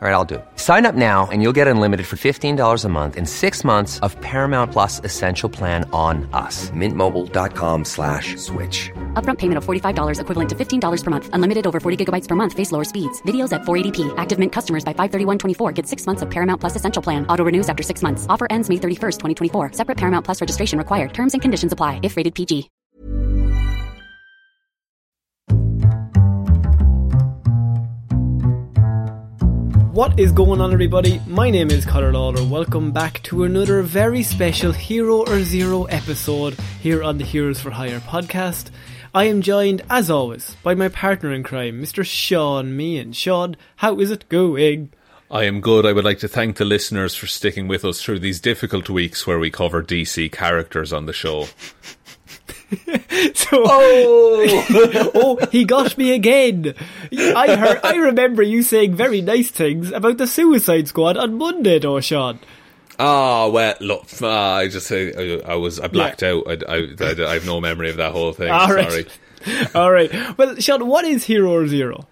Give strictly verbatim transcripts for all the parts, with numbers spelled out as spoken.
All right, I'll do it. Sign up now and you'll get unlimited for fifteen dollars a month and six months of Paramount Plus Essential Plan on us. Mint Mobile dot com slash switch. Upfront payment of forty-five dollars equivalent to fifteen dollars per month. Unlimited over forty gigabytes per month. Face lower speeds. Videos at four eighty p. Active Mint customers by five thirty-one twenty-four get six months of Paramount Plus Essential Plan. Auto renews after six months. Offer ends May thirty-first, twenty twenty-four. Separate Paramount Plus registration required. Terms and conditions apply if rated P G. What is going on, everybody? My name is Colour Lawler. Welcome back to another very special Hero or Zero episode here on the Heroes for Hire podcast. I am joined, as always, by my partner in crime, Mister Sean Meehan. Sean, how is it going? I am good. I would like to thank the listeners for sticking with us through these difficult weeks where we cover D C characters on the show. So, oh, oh, he got me again. I heard. I remember you saying very nice things about the Suicide Squad on Monday, though, Sean. Oh, well, look, uh, I just say I, I was I blacked yeah. out. I, I, I, I have no memory of that whole thing. All right. Sorry. All right. Well, Sean, what is Hero or Zero?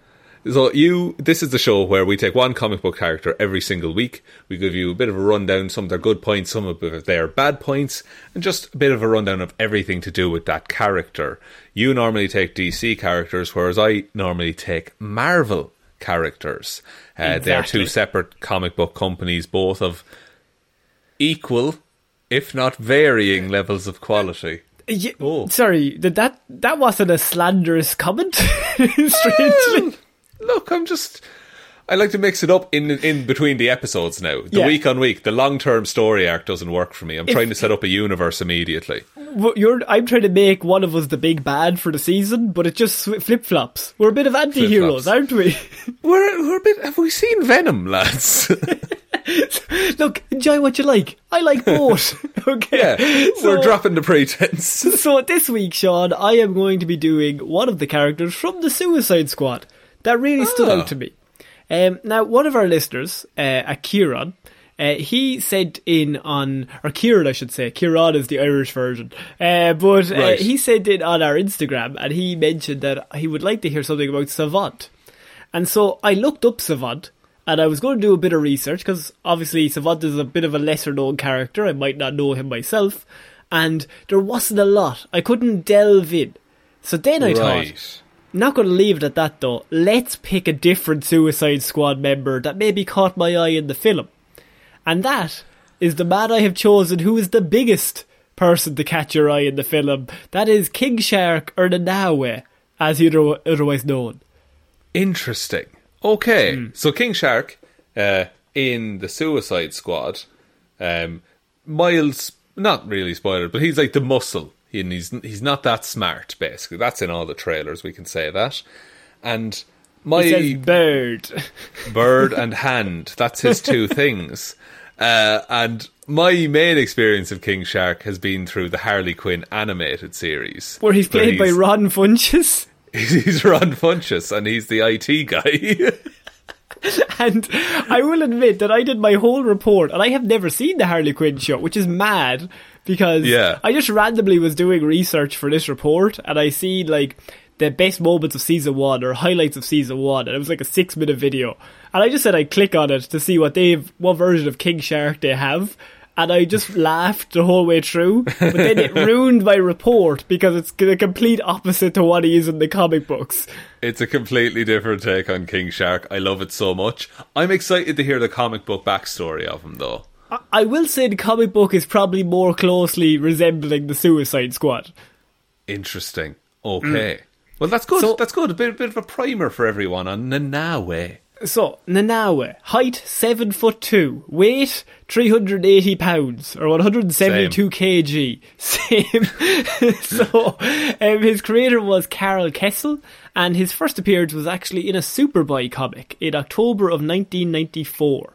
So you, this is the show where we take one comic book character every single week. We give you a bit of a rundown, some of their good points, some of their bad points, and just a bit of a rundown of everything to do with that character. You normally take D C characters, whereas I normally take Marvel characters. Uh, exactly. They are two separate comic book companies, both of equal, if not varying, levels of quality. Yeah, oh. Sorry, that, that wasn't a slanderous comment, strangely. Look, I'm just... I like to mix it up in in between the episodes now. The yeah. week on week, the long-term story arc doesn't work for me. I'm if, trying to set up a universe immediately. You're, I'm trying to make one of us the big bad for the season, but it just flip-flops. We're a bit of anti-heroes, flip-flops. Aren't we? We're, we're a bit... Have we seen Venom, lads? Look, enjoy what you like. I like both. Okay. Yeah, so, we're dropping the pretense. So this week, Sean, I am going to be doing one of the characters from the Suicide Squad. That really stood oh. out to me. Um, now, one of our listeners, uh, Ciaran, uh, he said in on... Or Ciaran, I should say. Ciaran is the Irish version. Uh, but right. uh, he said in on our Instagram, and he mentioned that he would like to hear something about Savant. And so I looked up Savant, and I was going to do a bit of research, because obviously Savant is a bit of a lesser-known character. I might not know him myself. And there wasn't a lot. I couldn't delve in. So then I right. thought... Not going to leave it at that though. Let's pick a different Suicide Squad member that maybe caught my eye in the film. And that is the man I have chosen who is the biggest person to catch your eye in the film. That is King Shark, or Nanaue, as he's otherwise known. Interesting. Okay, mm. so King Shark uh, in the Suicide Squad, um, Miles, not really spoiled, but he's like the muscle. And he's, he's not that smart, basically. That's in all the trailers, we can say that. And my... He says bird. Bird and hand. That's his two things. Uh, and my main experience of King Shark has been through the Harley Quinn animated series. Where he's played where he's, by Ron Funches. He's Ron Funches, and he's the I T guy. And I will admit that I did my whole report, and I have never seen the Harley Quinn show, which is mad, because yeah. I just randomly was doing research for this report, and I see, like, the best moments of season one, or highlights of season one, and it was like a six-minute video. And I just said I'd click on it to see what they've, what version of King Shark they have, and I just laughed the whole way through. But then it ruined my report because it's the complete opposite to what he is in the comic books. It's a completely different take on King Shark. I love it so much. I'm excited to hear the comic book backstory of him, though. I, I will say the comic book is probably more closely resembling the Suicide Squad. Interesting. Okay. Mm. Well, that's good. So, that's good. A bit, a bit of a primer for everyone on Nanaue. So, Nanaue, height seven foot two, weight three hundred eighty pounds or one hundred seventy two kg. Same. So, um, his creator was Carol Kessel, and his first appearance was actually in a Superboy comic in October of nineteen ninety four.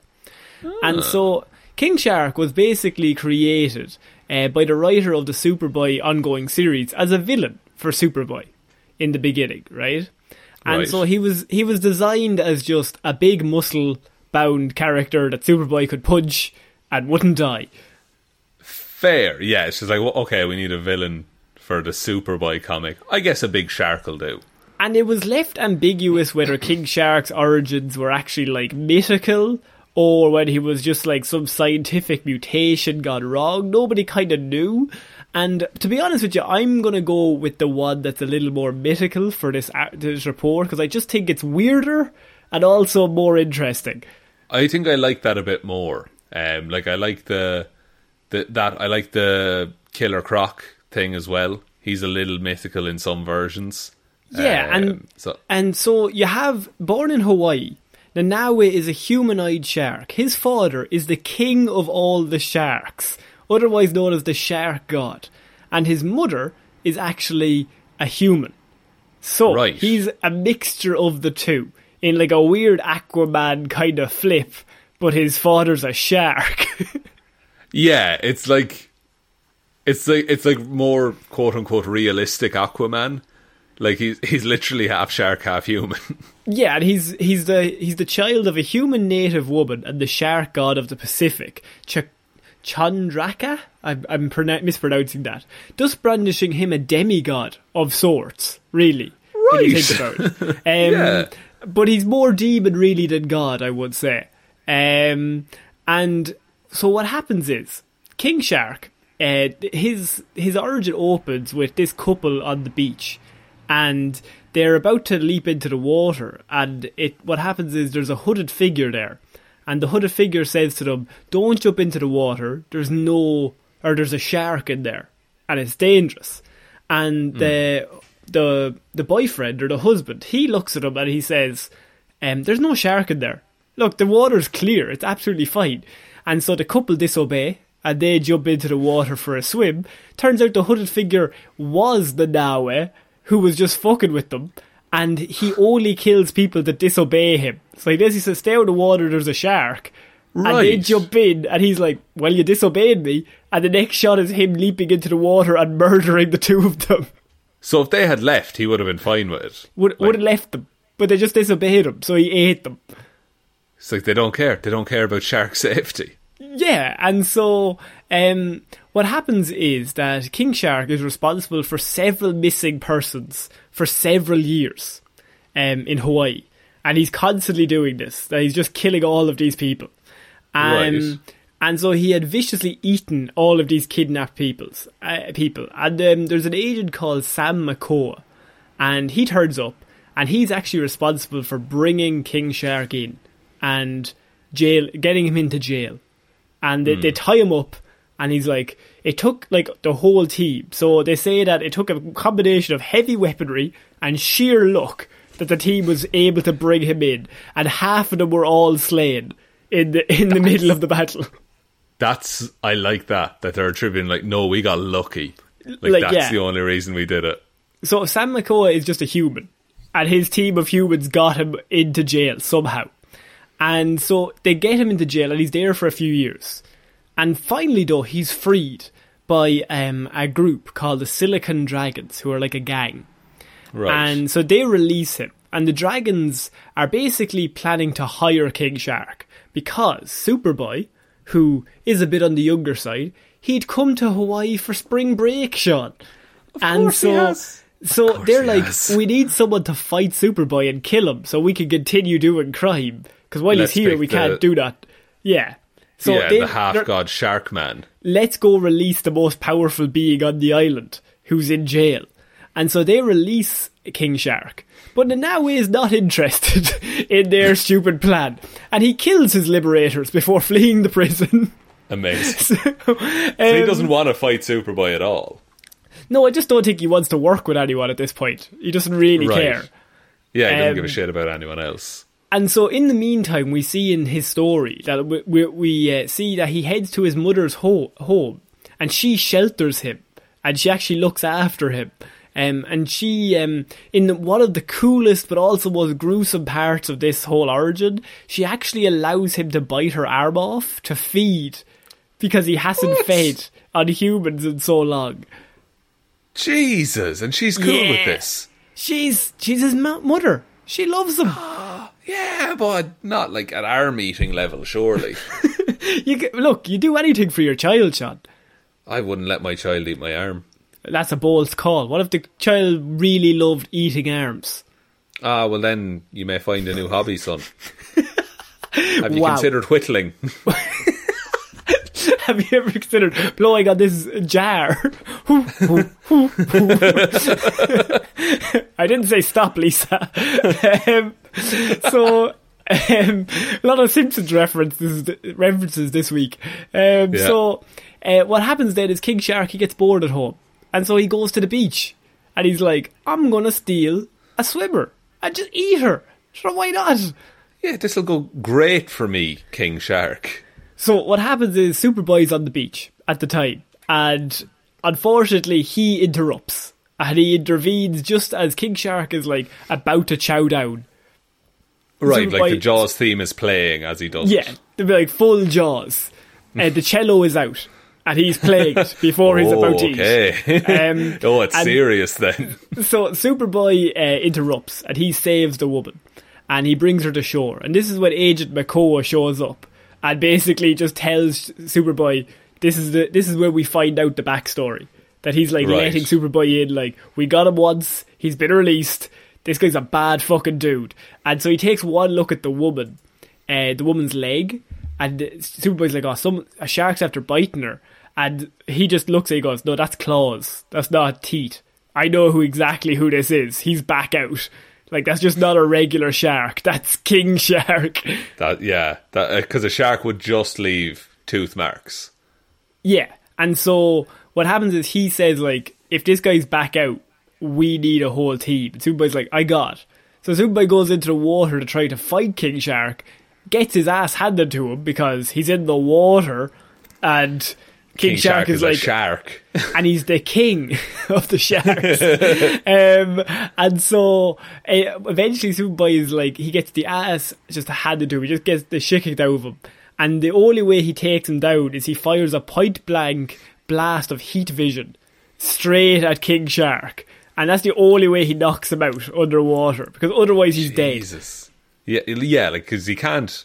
Oh. And so, King Shark was basically created uh, by the writer of the Superboy ongoing series as a villain for Superboy in the beginning, right? And right. so he was he was designed as just a big muscle-bound character that Superboy could punch and wouldn't die. Fair, yeah. It's just like, well, okay, we need a villain for the Superboy comic. I guess a big shark will do. And it was left ambiguous whether King Shark's origins were actually, like, mythical or when he was just, like, some scientific mutation gone wrong. Nobody kind of knew. And to be honest with you, I'm going to go with the one that's a little more mythical for this, this report, because I just think it's weirder and also more interesting. I think I like that a bit more. Um, like I like the, the that I like the Killer Croc thing as well. He's a little mythical in some versions. Yeah, um, and so. and so you have born in Hawaii. Nanaue is a humanoid shark. His father is the king of all the sharks, otherwise known as the Shark God. And his mother is actually a human. So right. he's a mixture of the two, in like a weird Aquaman kind of flip, but his father's a shark. Yeah, it's like it's like it's like more quote unquote realistic Aquaman. Like he's he's literally half shark, half human. Yeah, and he's he's the he's the child of a human native woman and the Shark God of the Pacific, Ch- Chandraka, I'm, I'm pronu- mispronouncing that, thus brandishing him a demigod of sorts, really, right. when you think about it. Um, yeah. But he's more demon, really, than God, I would say. Um, and so what happens is, King Shark, uh, his his origin opens with this couple on the beach, and they're about to leap into the water, and it what happens is there's a hooded figure there. And the hooded figure says to them, don't jump into the water, there's no, or there's a shark in there, and it's dangerous. And mm. the, the the boyfriend, or the husband, he looks at them and he says, um, there's no shark in there. Look, the water's clear, it's absolutely fine. And so the couple disobey, and they jump into the water for a swim. Turns out the hooded figure was the Nanaue, who was just fucking with them. And he only kills people that disobey him. So he basically says, stay out of the water, there's a shark. Right. And they jump in, and he's like, well, you disobeyed me. And the next shot is him leaping into the water and murdering the two of them. So if they had left, he would have been fine with it. Would, like, would have left them. But they just disobeyed him, so he ate them. It's like, they don't care. They don't care about shark safety. Yeah, and so um, what happens is that King Shark is responsible for several missing persons for several years um, in Hawaii. And he's constantly doing this. That he's just killing all of these people. Um, right. And so he had viciously eaten all of these kidnapped peoples, uh, people. And um, there's an agent called Sam Makoa. And he turns up. And he's actually responsible for bringing King Shark in. And jail, getting him into jail. And they, mm. they tie him up. And he's like, it took like the whole team. So they say that it took a combination of heavy weaponry and sheer luck that the team was able to bring him in, and half of them were all slain in the in the that's, middle of the battle. That's I like that that they're attributing like, no, we got lucky. Like, like that's yeah. the only reason we did it. So Sam Makoa is just a human, and his team of humans got him into jail somehow. And so they get him into jail, and he's there for a few years. And finally, though, he's freed by um, a group called the Silicon Dragons, who are like a gang. Right. And so they release him. And the dragons are basically planning to hire King Shark because Superboy, who is a bit on the younger side, he'd come to Hawaii for spring break, Sean. Of and course so, he has. So they're like, has. we need someone to fight Superboy and kill him so we can continue doing crime. Because while Let's he's here, we the... can't do that. Yeah. So yeah, they, the half-god shark man. Let's go release the most powerful being on the island who's in jail. And so they release King Shark. But Nanaue is not interested in their stupid plan. And he kills his liberators before fleeing the prison. Amazing. so, um, so he doesn't want to fight Superboy at all. No, I just don't think he wants to work with anyone at this point. He doesn't really right. care. Yeah, he doesn't um, give a shit about anyone else. And so in the meantime, we see in his story that we, we, we uh, see that he heads to his mother's ho- home and she shelters him and she actually looks after him. Um, and she, um, in one of the coolest but also most gruesome parts of this whole origin, she actually allows him to bite her arm off to feed because he hasn't what? fed on humans in so long. Jesus, and she's cool yeah. with this. She's she's his ma- mother. She loves him. Yeah, but not like at arm eating level, surely. you can, Look, you do anything for your child, Sean. I wouldn't let my child eat my arm. That's a bold call. What if the child really loved eating arms? Ah, well then you may find a new hobby, son. Have you wow. considered whittling? Have you ever considered blowing on this jar? I didn't say stop, Lisa. um, so, um, a lot of Simpsons references references this week. Um, yeah. So, uh, what happens then is King Shark, he gets bored at home. And so he goes to the beach. And he's like, I'm going to steal a swimmer and just eat her. So why not? Yeah, this will go great for me, King Shark. So what happens is Superboy's on the beach at the time, and unfortunately he interrupts and he intervenes just as King Shark is like about to chow down. Right, Superboy, like the Jaws theme is playing as he does. Yeah, they'll be like full Jaws, and uh, the cello is out, and he's playing it before oh, he's about to okay. eat. Um, oh, it's serious then. So Superboy uh, interrupts and he saves the woman, and he brings her to shore. And this is when Agent Makoa shows up. And basically just tells Superboy, this is the this is where we find out the backstory. That he's like right. letting Superboy in, like, we got him once, he's been released, this guy's a bad fucking dude. And so he takes one look at the woman, uh, the woman's leg, and Superboy's like, oh, some a shark's after biting her. And he just looks at it and goes, no, that's claws, that's not teeth. I know who exactly who this is, he's back out. Like, that's just not a regular shark. That's King Shark. That Yeah, because uh, a shark would just leave tooth marks. Yeah, and so what happens is he says, like, if this guy's back out, we need a whole team. And Superboy's like, I got it. So Superboy goes into the water to try to fight King Shark, gets his ass handed to him because he's in the water, and King, King Shark, Shark is, is like... a shark. And he's the king of the sharks. um, and so uh, eventually Superboy is like, he gets the ass just handed to him. He just gets the shit kicked out of him. And the only way he takes him down is he fires a point blank blast of heat vision straight at King Shark. And that's the only way he knocks him out underwater, because otherwise he's Jesus. dead. Yeah, yeah, like, because he can't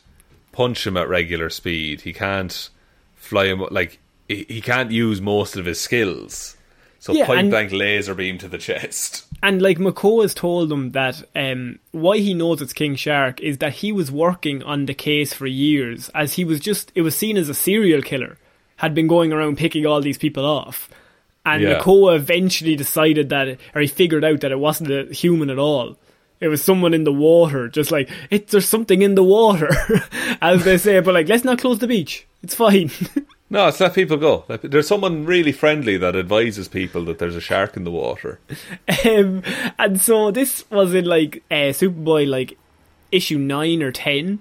punch him at regular speed. He can't fly him, like... He can't use most of his skills. So yeah, point blank laser beam to the chest. And like Makoa has told him that um, why he knows it's King Shark is that he was working on the case for years, as he was just, it was seen as a serial killer, had been going around picking all these people off. And yeah. Makoa eventually decided that, it, or he figured out that it wasn't a human at all. It was someone in the water, just like, it, there's something in the water, as they say. But like, let's not close the beach. It's fine. No, it's let people go. There's someone really friendly that advises people that there's a shark in the water. Um, and so this was in like uh, Superboy, like issue nine or ten,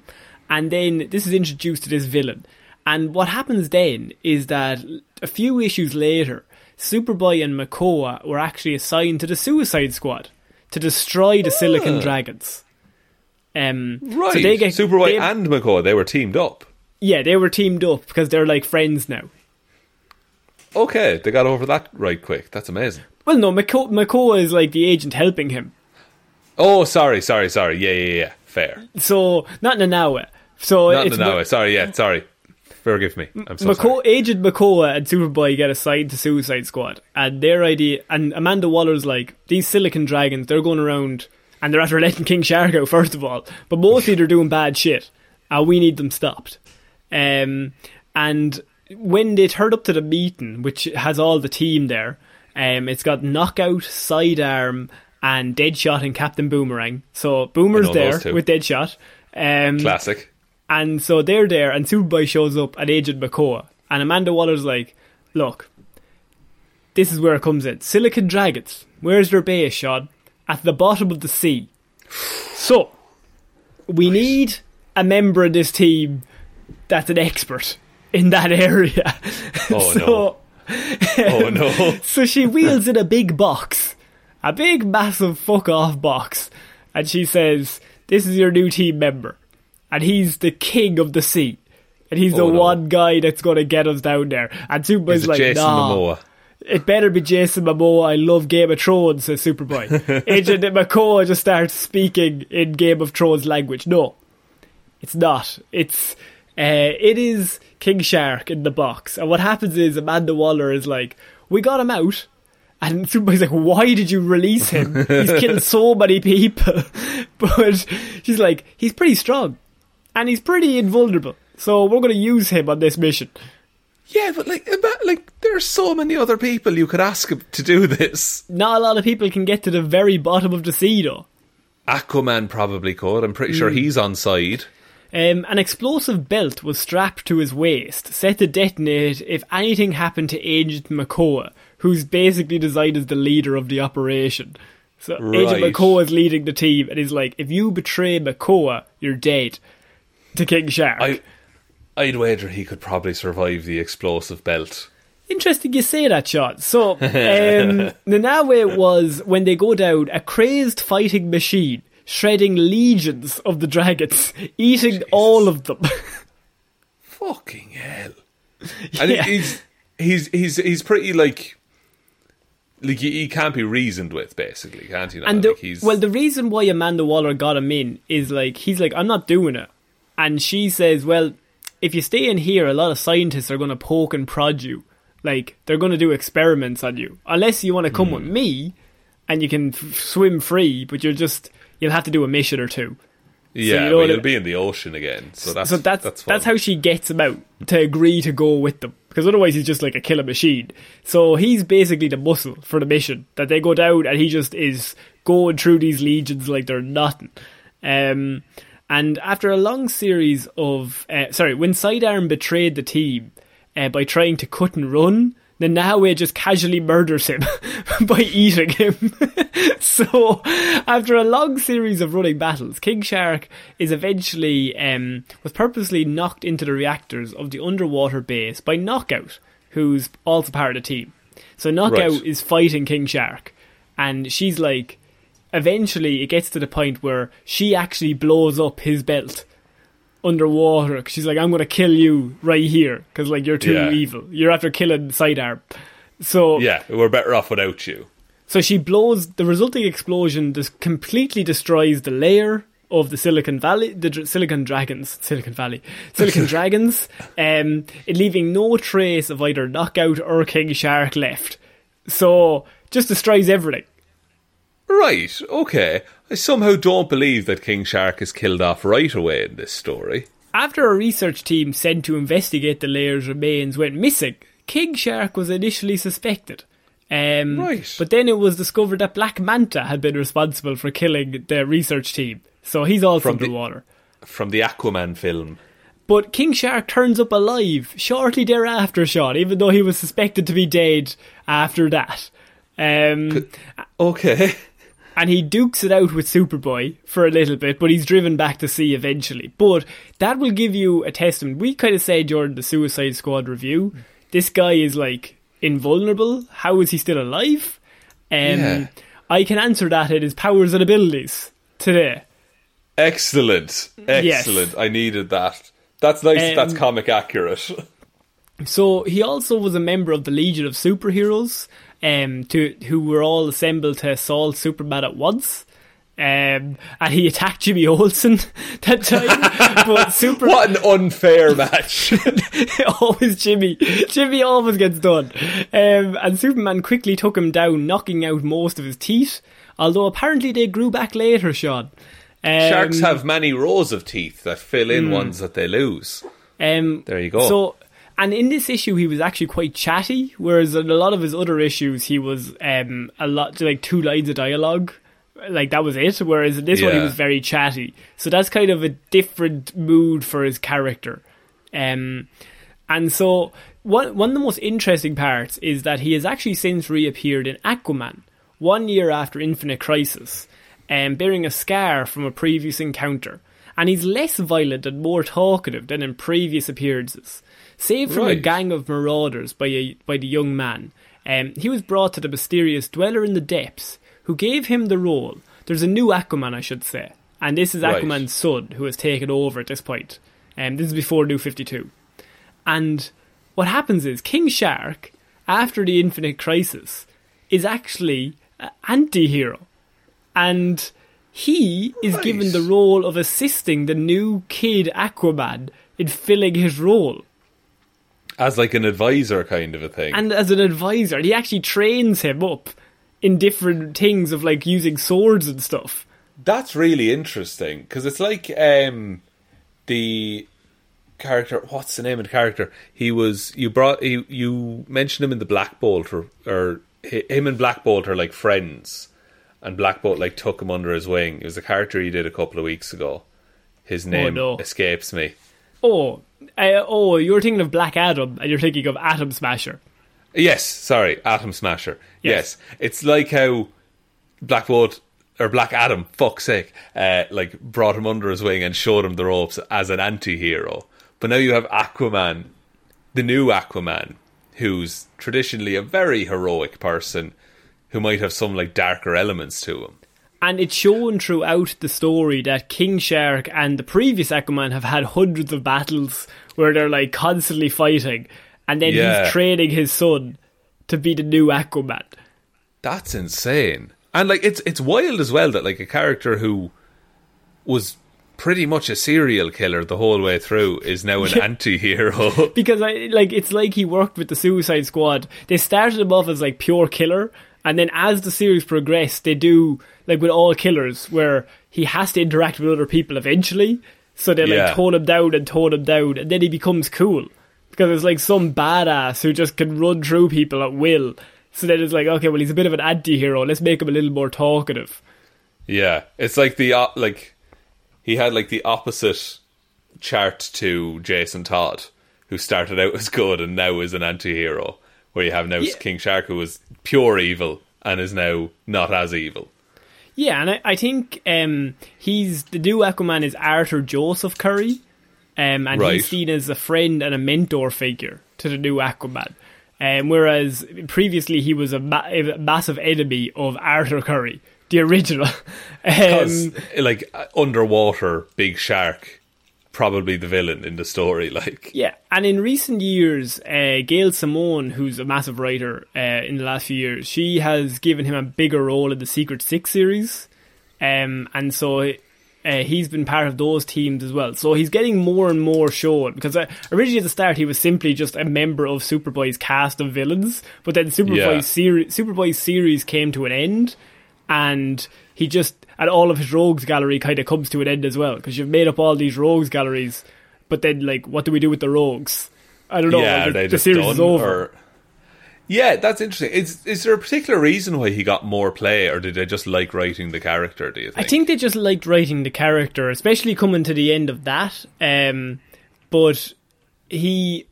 and then this is introduced to this villain. And what happens then is that a few issues later, Superboy and Makoa were actually assigned to the Suicide Squad to destroy the ah. Silicon Dragons. Um, right, so they get, Superboy they, and Makoa, they were teamed up. Yeah, they were teamed up because they're like friends now. Okay, they got over that right quick. That's amazing. Well, no, Mako- Makoa is like the agent helping him. Oh, sorry, sorry, sorry. Yeah, yeah, yeah. Fair. So, not Nanaue. So not it's Nanaue. Ma- sorry, yeah, sorry. Forgive me. I'm so Mako- sorry. Agent Makoa and Superboy get assigned to Suicide Squad. And their idea... And Amanda Waller's like, these Silicon Dragons, they're going around and they're after letting King Shark out, first of all. But mostly they're doing bad shit. And we need them stopped. Um, And when they turn up to the meeting, which has all the team there, um, it's got Knockout, Sidearm, and Deadshot and Captain Boomerang. So Boomer's there with Deadshot. Um, Classic. And so they're there, and Superboy shows up at Agent Makoa. And Amanda Waller's like, look, this is where it comes in. Silicon Dragons, where's their base, Sean? At the bottom of the sea. So, we nice. need a member of this team that's an expert in that area. Oh, so, no. Oh, no. So she wheels in a big box, a big, massive fuck-off box, and she says, this is your new team member. And he's the king of the sea. And he's oh, the no. one guy that's going to get us down there. And Superboy's like, Jason nah. Momoa? It better be Jason Momoa. I love Game of Thrones, says Superboy. Agent Makoa just starts speaking in Game of Thrones language. No, it's not. It's uh, it is King Shark in the box. And what happens is Amanda Waller is like, we got him out. And Superboy's like, why did you release him? He's killed so many people. But she's like, he's pretty strong. And he's pretty invulnerable. So we're going to use him on this mission. Yeah, but like, like there are so many other people you could ask him to do this. Not a lot of people can get to the very bottom of the sea, though. Aquaman probably could. I'm pretty mm. sure he's on side. Um, an explosive belt was strapped to his waist, set to detonate if anything happened to Agent Makoa, who's basically designed as the leader of the operation. So right. Agent Makoa is leading the team, and he's like, if you betray Makoa, you're dead. To King Shark. I, I'd wager he could probably survive the explosive belt. Interesting you say that, Sean. So, um, Nanaue was, when they go down, a crazed fighting machine, shredding legions of the dragons, eating Jesus. all of them. Fucking hell. Yeah. I think he's, he's, he's, he's pretty, like... Like, he can't be reasoned with, basically, can't he? Not? And the, like he's... Well, the reason why Amanda Waller got him in is, like, he's like, I'm not doing it. And she says, well, if you stay in here, a lot of scientists are going to poke and prod you. Like, they're going to do experiments on you. Unless you want to come mm. with me, and you can f- swim free, but you're just, you'll have to do a mission or two. Yeah, so you know, well, you'll be in the ocean again. So that's so that's, that's, that's how she gets him out, to agree to go with them. Because otherwise he's just like a killer machine. So he's basically the muscle for the mission, that they go down and he just is going through these legions like they're nothing. Um... And after a long series of... Uh, sorry, when Sidearm betrayed the team uh, by trying to cut and run, Nanaue just casually murders him by eating him. So, after a long series of running battles, King Shark is eventually... Um, was purposely knocked into the reactors of the underwater base by Knockout, who's also part of the team. So Knockout right. is fighting King Shark. And she's like... Eventually, it gets to the point where she actually blows up his belt underwater. Cause she's like, I'm going to kill you right here. Because, like, you're too yeah. evil. You're after killing Sidearm. So, yeah, we're better off without you. So she blows... The resulting explosion just completely destroys the lair of the Silicon Valley... The dr- Silicon Dragons. Silicon Valley. Silicon Dragons. Um, leaving no trace of either Knockout or King Shark left. So, just destroys everything. Right, okay. I somehow don't believe that King Shark is killed off right away in this story. After a research team sent to investigate the lair's remains went missing, King Shark was initially suspected. Um, right. But then it was discovered that Black Manta had been responsible for killing the research team. So he's also underwater. From the Aquaman film. But King Shark turns up alive shortly thereafter, Sean, even though he was suspected to be dead after that. Um, okay. And he dukes it out with Superboy for a little bit, but he's driven back to sea eventually. But that will give you a testament. We kind of say during the Suicide Squad review, this guy is, like, invulnerable. How is he still alive? Um, yeah. I can answer that in his powers and abilities today. Excellent. Excellent. Yes. I needed that. That's nice. Um, that that's comic accurate. So he also was a member of the Legion of Superheroes, Um, to who were all assembled to assault Superman at once, um, and he attacked Jimmy Olsen that time. But Superman, what an unfair match! Always Jimmy, Jimmy always gets done. Um, and Superman quickly took him down, knocking out most of his teeth. Although apparently they grew back later, Sean. Um, Sharks have many rows of teeth that fill in mm, ones that they lose. Um, there you go. So. And in this issue, he was actually quite chatty, whereas in a lot of his other issues, he was um, a lot like two lines of dialogue. Like, that was it. Whereas in this yeah. one, he was very chatty. So that's kind of a different mood for his character. Um, and so one, one of the most interesting parts is that he has actually since reappeared in Aquaman, one year after Infinite Crisis, um, bearing a scar from a previous encounter. And he's less violent and more talkative than in previous appearances. Saved from right. a gang of marauders by a, by the young man, um, he was brought to the mysterious Dweller in the Depths, who gave him the role. There's a new Aquaman, I should say, and this is right. Aquaman's son, who has taken over at this point. Um, this is before New fifty-two. And what happens is, King Shark, after the Infinite Crisis, is actually an anti-hero. And he right. is given the role of assisting the new kid Aquaman in filling his role. As like an advisor kind of a thing. And as an advisor. He actually trains him up in different things of like using swords and stuff. That's really interesting. Because it's like um, the character... What's the name of the character? He was... You brought you, you mentioned him in the Black Bolt. Or, or him and Black Bolt are like friends. And Black Bolt like took him under his wing. It was a character he did a couple of weeks ago. His name oh, no. escapes me. Oh, Uh, oh, you're thinking of Black Adam, and you're thinking of Atom Smasher. Yes, sorry, Atom Smasher. Yes, yes. It's like how Black Bolt or Black Adam, fuck's sake, uh, like brought him under his wing and showed him the ropes as an anti-hero. But now you have Aquaman, the new Aquaman, who's traditionally a very heroic person who might have some like darker elements to him. And it's shown throughout the story that King Shark and the previous Aquaman have had hundreds of battles where they're like constantly fighting, and then yeah. he's training his son to be the new Aquaman. That's insane. And like it's it's wild as well that like a character who was pretty much a serial killer the whole way through is now an anti-hero. Because I, like it's like he worked with the Suicide Squad. They started him off as like pure killer. And then as the series progressed, they do, like with all killers, where he has to interact with other people eventually. So they like yeah. tone him down and tone him down. And then he becomes cool. Because it's like some badass who just can run through people at will. So then it's like, okay, well, he's a bit of an anti-hero. Let's make him a little more talkative. Yeah. It's like the, uh, like, he had like the opposite chart to Jason Todd, who started out as good and now is an anti-hero. Where you have now yeah. King Shark, who was pure evil and is now not as evil. Yeah, and I, I think um, he's the new Aquaman is Arthur Joseph Curry, um, and right. he's seen as a friend and a mentor figure to the new Aquaman. Um, whereas previously he was a, ma- a massive enemy of Arthur Curry, the original. um, like underwater big shark. Probably the villain in the story, like yeah. And in recent years, uh, Gail Simone, who's a massive writer uh, in the last few years, she has given him a bigger role in the Secret Six series, um, and so uh, he's been part of those teams as well. So he's getting more and more shown because uh, originally at the start he was simply just a member of Superboy's cast of villains, but then Superboy's yeah. seri- Superboy's series came to an end, and he just. And all of his rogues gallery kind of comes to an end as well, because you've made up all these rogues galleries, but then, like, what do we do with the rogues? I don't know. Yeah, like, the series is over. Or... Yeah, that's interesting. Is is there a particular reason why he got more play, or did they just like writing the character, do you think? I think they just liked writing the character, especially coming to the end of that. Um, but he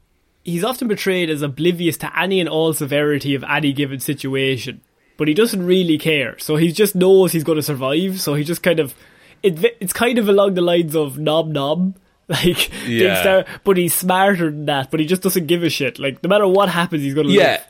he's often portrayed as oblivious to any and all severity of any given situation. But he doesn't really care, so he just knows he's going to survive. So he just kind of, it, it's kind of along the lines of Nom Nom, like yeah. Star, but he's smarter than that. But he just doesn't give a shit. Like no matter what happens, he's going to yeah. live.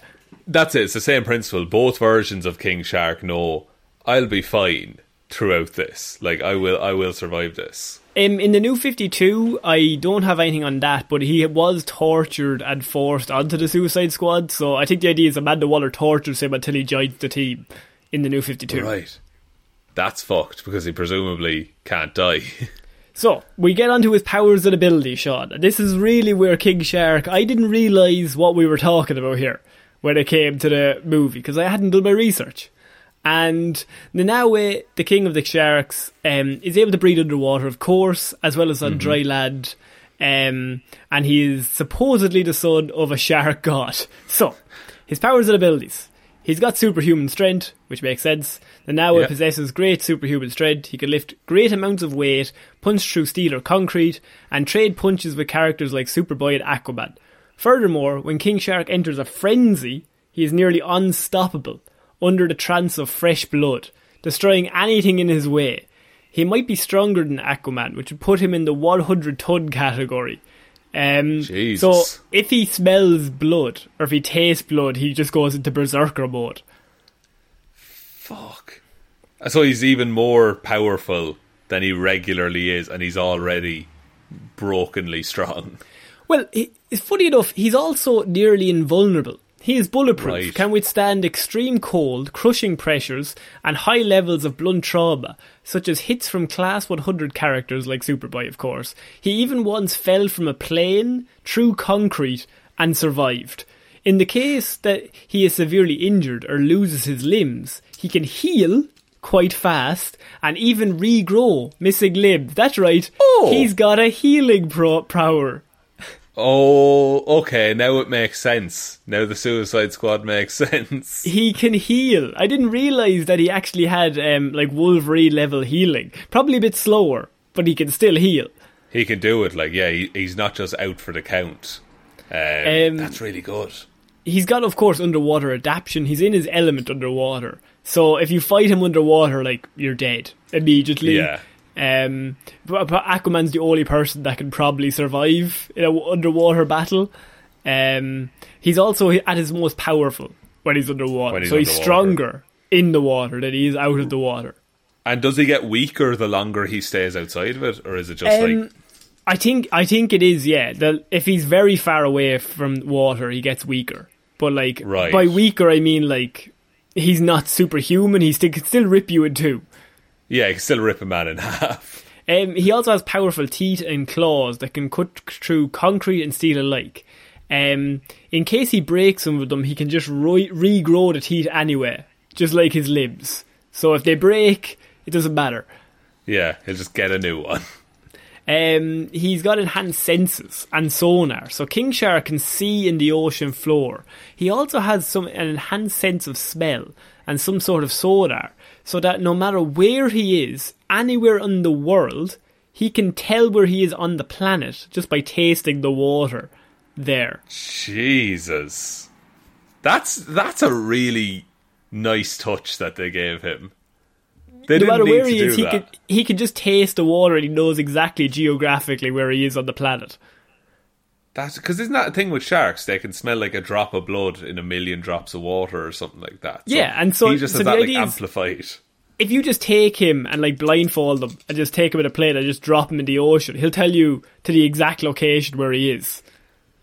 That's it. It's the same principle. Both versions of King Shark know I'll be fine throughout this. Like I will, I will survive this. Um, in the New fifty-two, I don't have anything on that, but he was tortured and forced onto the Suicide Squad, so I think the idea is Amanda Waller tortures him until he joins the team in the New fifty-two. Right. That's fucked, because he presumably can't die. So, we get onto his powers and ability, Sean. This is really where King Shark, I didn't realise what we were talking about here when it came to the movie, because I hadn't done my research. And Nanaue, the king of the sharks, um, is able to breathe underwater, of course, as well as on mm-hmm. dry land. Um, and he is supposedly the son of a shark god. So, his powers and abilities. He's got superhuman strength, which makes sense. The Nanaue yep. possesses great superhuman strength. He can lift great amounts of weight, punch through steel or concrete, and trade punches with characters like Superboy and Aquaman. Furthermore, when King Shark enters a frenzy, he is nearly unstoppable under the trance of fresh blood, destroying anything in his way. He might be stronger than Aquaman, which would put him in the one hundred ton category. Um, so if he smells blood, or if he tastes blood, he just goes into berserker mode. Fuck. So he's even more powerful than he regularly is, and he's already brokenly strong. Well, he, funny enough, he's also nearly invulnerable. He is bulletproof, right. can withstand extreme cold, crushing pressures, and high levels of blunt trauma, such as hits from class one hundred characters like Superboy, of course. He even once fell from a plane through concrete and survived. In the case that he is severely injured or loses his limbs, he can heal quite fast and even regrow missing limbs. That's right, oh. he's got a healing pro- power. Oh, okay, now it makes sense. Now the Suicide Squad makes sense. He can heal. I didn't realise that he actually had, um, like, Wolverine-level healing. Probably a bit slower, but he can still heal. He can do it, like, yeah, he, he's not just out for the count. Um, um, that's really good. He's got, of course, underwater adaptation. He's in his element underwater. So if you fight him underwater, like, you're dead immediately. Yeah. Um, but Aquaman's the only person that can probably survive in an underwater battle. Um, he's also at his most powerful when he's underwater, when he's so underwater. He's stronger in the water than he is out of the water. And does he get weaker the longer he stays outside of it, or is it just um, like? I think I think it is. Yeah, the, if he's very far away from water, he gets weaker. But like right. by weaker, I mean like he's not superhuman. He still can still rip you in two. Yeah, he can still rip a man in half. Um, he also has powerful teeth and claws that can cut through concrete and steel alike. Um, in case he breaks some of them, he can just re- regrow the teeth anyway, just like his limbs. So if they break, it doesn't matter. Yeah, he'll just get a new one. Um, he's got enhanced senses and sonar, so King Shark can see in the ocean floor. He also has some an enhanced sense of smell and some sort of sonar, so that no matter where he is, anywhere in the world, he can tell where he is on the planet just by tasting the water there. Jesus. That's that's a really nice touch that they gave him. They no matter where he is, he can, he can just taste the water and he knows exactly geographically where he is on the planet. That's because isn't that a thing with sharks? They can smell like a drop of blood in a million drops of water or something like that. So yeah, and so he just so has that like amplified. If you just take him and like blindfold him and just take him in a plane and just drop him in the ocean, he'll tell you to the exact location where he is,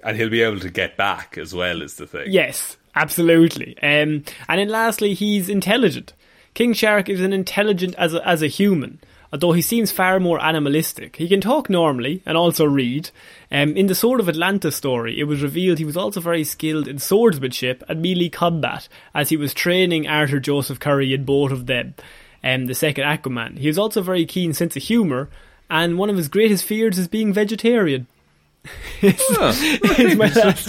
and he'll be able to get back as well as the thing. Yes, absolutely. Um, and then lastly, he's intelligent. King Shark is an intelligent as a, as a human. Although he seems far more animalistic. He can talk normally and also read. Um, in the Sword of Atlantis story, it was revealed he was also very skilled in swordsmanship and melee combat, as he was training Arthur Joseph Curry in both of them, um, the second Aquaman. He has also a very keen sense of humour, and one of his greatest fears is being vegetarian. it's, oh, it's my last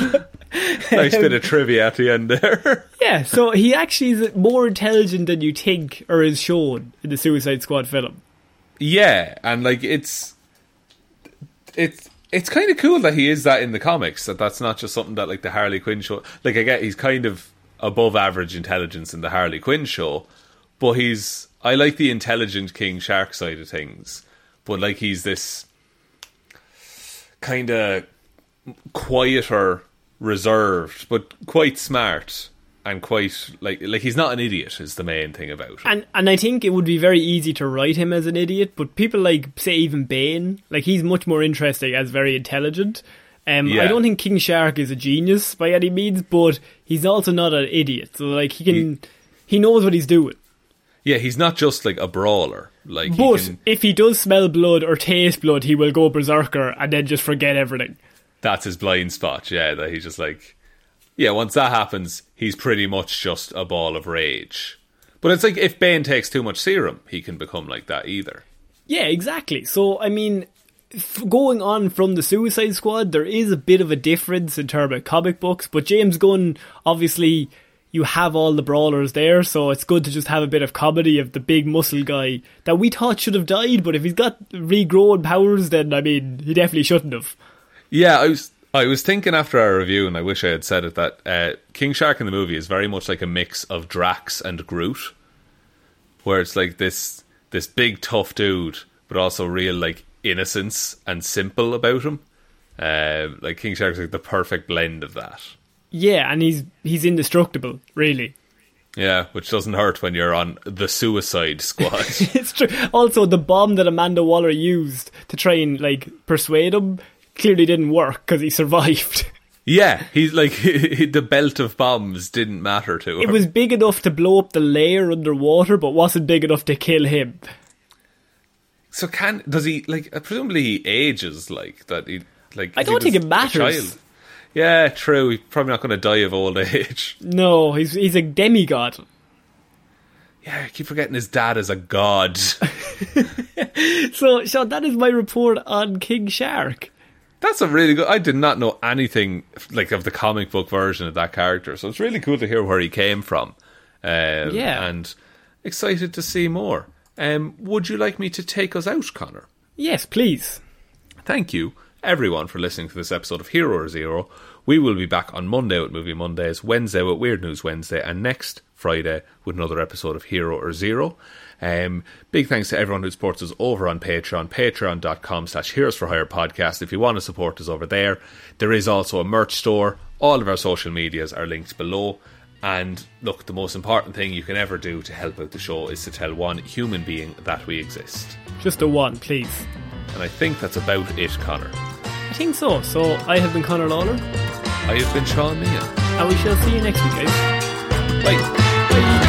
nice bit of trivia at the end there. Yeah, so he actually is more intelligent than you think or is shown in the Suicide Squad film. Yeah, and like it's it's it's kind of cool that he is that in the comics, that that's not just something that like the Harley Quinn show, like I get he's kind of above average intelligence in the Harley Quinn show, but he's I like the intelligent King Shark side of things, but like he's this kind of quieter, reserved, but quite smart. And quite, like, like he's not an idiot is the main thing about it. And, and I think it would be very easy to write him as an idiot, but people like, say, even Bane, like, he's much more interesting as very intelligent. Um, yeah. I don't think King Shark is a genius by any means, but he's also not an idiot. So, like, he can, he, he knows what he's doing. Yeah, he's not just, like, a brawler. Like, but he can, if he does smell blood or taste blood, he will go berserker and then just forget everything. That's his blind spot, yeah, that he's just like... Yeah, once that happens, he's pretty much just a ball of rage. But it's like if Bane takes too much serum, he can become like that either. Yeah, exactly. So, I mean, going on from the Suicide Squad, there is a bit of a difference in terms of comic books, but James Gunn, obviously, you have all the brawlers there, so it's good to just have a bit of comedy of the big muscle guy that we thought should have died, but if he's got regrown powers, then, I mean, he definitely shouldn't have. Yeah, I was I was thinking after our review, and I wish I had said it, that uh, King Shark in the movie is very much like a mix of Drax and Groot, where it's like this this big tough dude, but also real, like, innocence and simple about him. Uh, like King Shark's like the perfect blend of that. Yeah, and he's he's indestructible, really. Yeah, which doesn't hurt when you're on the Suicide Squad. It's true. Also, the bomb that Amanda Waller used to try and like persuade him clearly didn't work because he survived. Yeah, he's like the belt of bombs didn't matter to him. It was big enough to blow up the lair underwater, but wasn't big enough to kill him. So can does he like? Presumably he ages like that. He like. I don't think it matters. Yeah, true. He's probably not going to die of old age. No, he's he's a demigod. Yeah, I keep forgetting his dad is a god. So, Sean, that is my report on King Shark. That's a really good... I did not know anything like of the comic book version of that character, so it's really cool to hear where he came from. Um, yeah. And excited to see more. Um, would you like me to take us out, Connor? Yes, please. Thank you, everyone, for listening to this episode of Hero or Zero. We will be back on Monday with Movie Mondays, Wednesday with Weird News Wednesday, and next Friday with another episode of Hero or Zero. Um, big thanks to everyone who supports us over on Patreon, patreon.com slash Heroes for Hire podcast. If you want to support us over there, there is also a merch store. All of our social medias are linked below. And look, the most important thing you can ever do to help out the show is to tell one human being that we exist. Just a one, please. And I think that's about it, Connor. I think so. So I have been Connor Lawler. I have been Sean Meehan. And we shall see you next week, guys. Bye. Bye.